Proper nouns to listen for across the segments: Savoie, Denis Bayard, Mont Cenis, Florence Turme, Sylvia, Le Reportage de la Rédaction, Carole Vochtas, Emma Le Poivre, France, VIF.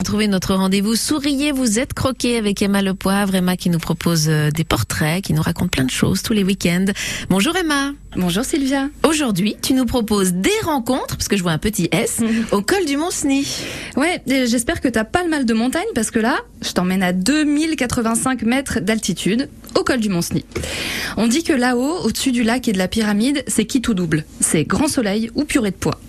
Retrouvez notre rendez-vous Souriez, vous êtes croqué avec Emma Le Poivre. Emma qui nous propose des portraits, qui nous raconte plein de choses tous les week-ends. Bonjour Emma. Bonjour Sylvia. Aujourd'hui, tu nous proposes des rencontres, parce que je vois un petit S, au col du Mont Cenis. Ouais, j'espère que t'as pas le mal de montagne, parce que là, je t'emmène à 2085 mètres d'altitude, au col du Mont Cenis. On dit que là-haut, au-dessus du lac et de la pyramide, c'est qui tout double. C'est grand soleil ou purée de pois.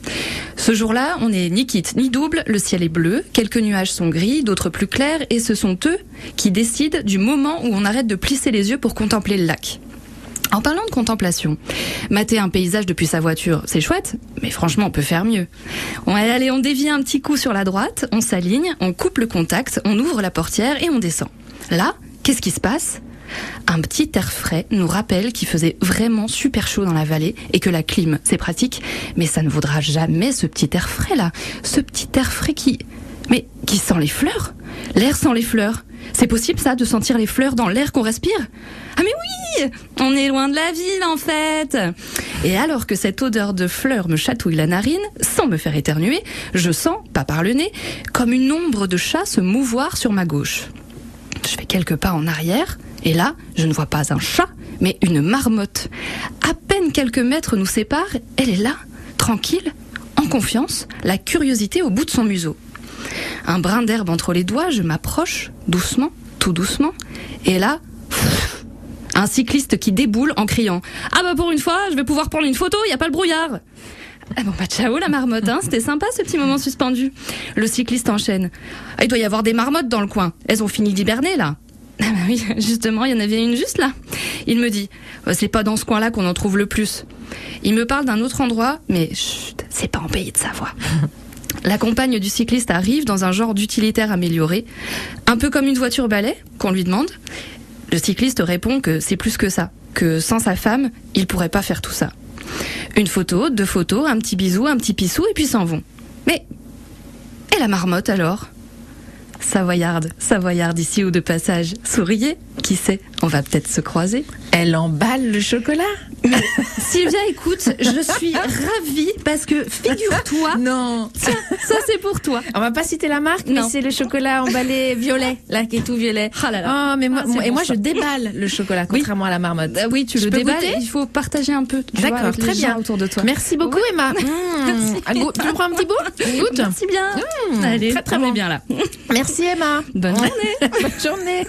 Ce jour-là, on n'est ni quitte ni double, le ciel est bleu, quelques nuages sont gris, d'autres plus clairs, et ce sont eux qui décident du moment où on arrête de plisser les yeux pour contempler le lac. En parlant de contemplation, mater un paysage depuis sa voiture, c'est chouette, mais franchement, on peut faire mieux. Allez, on dévie un petit coup sur la droite, on s'aligne, on coupe le contact, on ouvre la portière et on descend. Là, qu'est-ce qui se passe ? Un petit air frais nous rappelle qu'il faisait vraiment super chaud dans la vallée et que la clim, c'est pratique, mais ça ne vaudra jamais ce petit air frais là. Ce petit air frais qui sent les fleurs. L'air sent les fleurs. C'est possible ça, de sentir les fleurs dans l'air qu'on respire ? Ah mais oui ! On est loin de la ville en fait ! Et alors que cette odeur de fleurs me chatouille la narine, sans me faire éternuer, je sens, pas par le nez, comme une ombre de chat se mouvoir sur ma gauche. Je fais quelques pas en arrière, et là, je ne vois pas un chat, mais une marmotte. À peine quelques mètres nous séparent, elle est là, tranquille, en confiance, la curiosité au bout de son museau. Un brin d'herbe entre les doigts, je m'approche, doucement, tout doucement, et là, un cycliste qui déboule en criant « Ah bah pour une fois, je vais pouvoir prendre une photo, il n'y a pas le brouillard !» Ah bon bah ciao la marmotte, hein, c'était sympa ce petit moment suspendu. Le cycliste enchaîne « Il doit y avoir des marmottes dans le coin, elles ont fini d'hiberner là !» Ah bah oui, justement, il y en avait une juste là. Il me dit « C'est pas dans ce coin-là qu'on en trouve le plus. » Il me parle d'un autre endroit, mais chut, c'est pas en pays de Savoie. La compagne du cycliste arrive dans un genre d'utilitaire amélioré, un peu comme une voiture balai qu'on lui demande. Le cycliste répond que c'est plus que ça, que sans sa femme, il pourrait pas faire tout ça. Une photo, deux photos, un petit bisou, un petit pissou, et puis s'en vont. Mais, et la marmotte alors ? Savoyarde, ici ou de passage, souriez, qui sait, on va peut-être se croiser. Elle emballe le chocolat. Mais, Sylvia, écoute, je suis ravie parce que figure-toi. Non. Tiens, ça c'est pour toi. On va pas citer la marque, non. Mais c'est le chocolat emballé violet, là qui est tout violet. Oh là là. Oh, mais moi, je déballe le chocolat, contrairement à la marmotte. Oui, tu le déballes. Il faut partager un peu. D'accord, avec très bien autour de toi. Merci beaucoup, ouais. Emma. Merci. Tu me prends un petit bout. Goûte. Merci bien. Allez, très très bon. Bien là. Merci Emma. Bonne journée.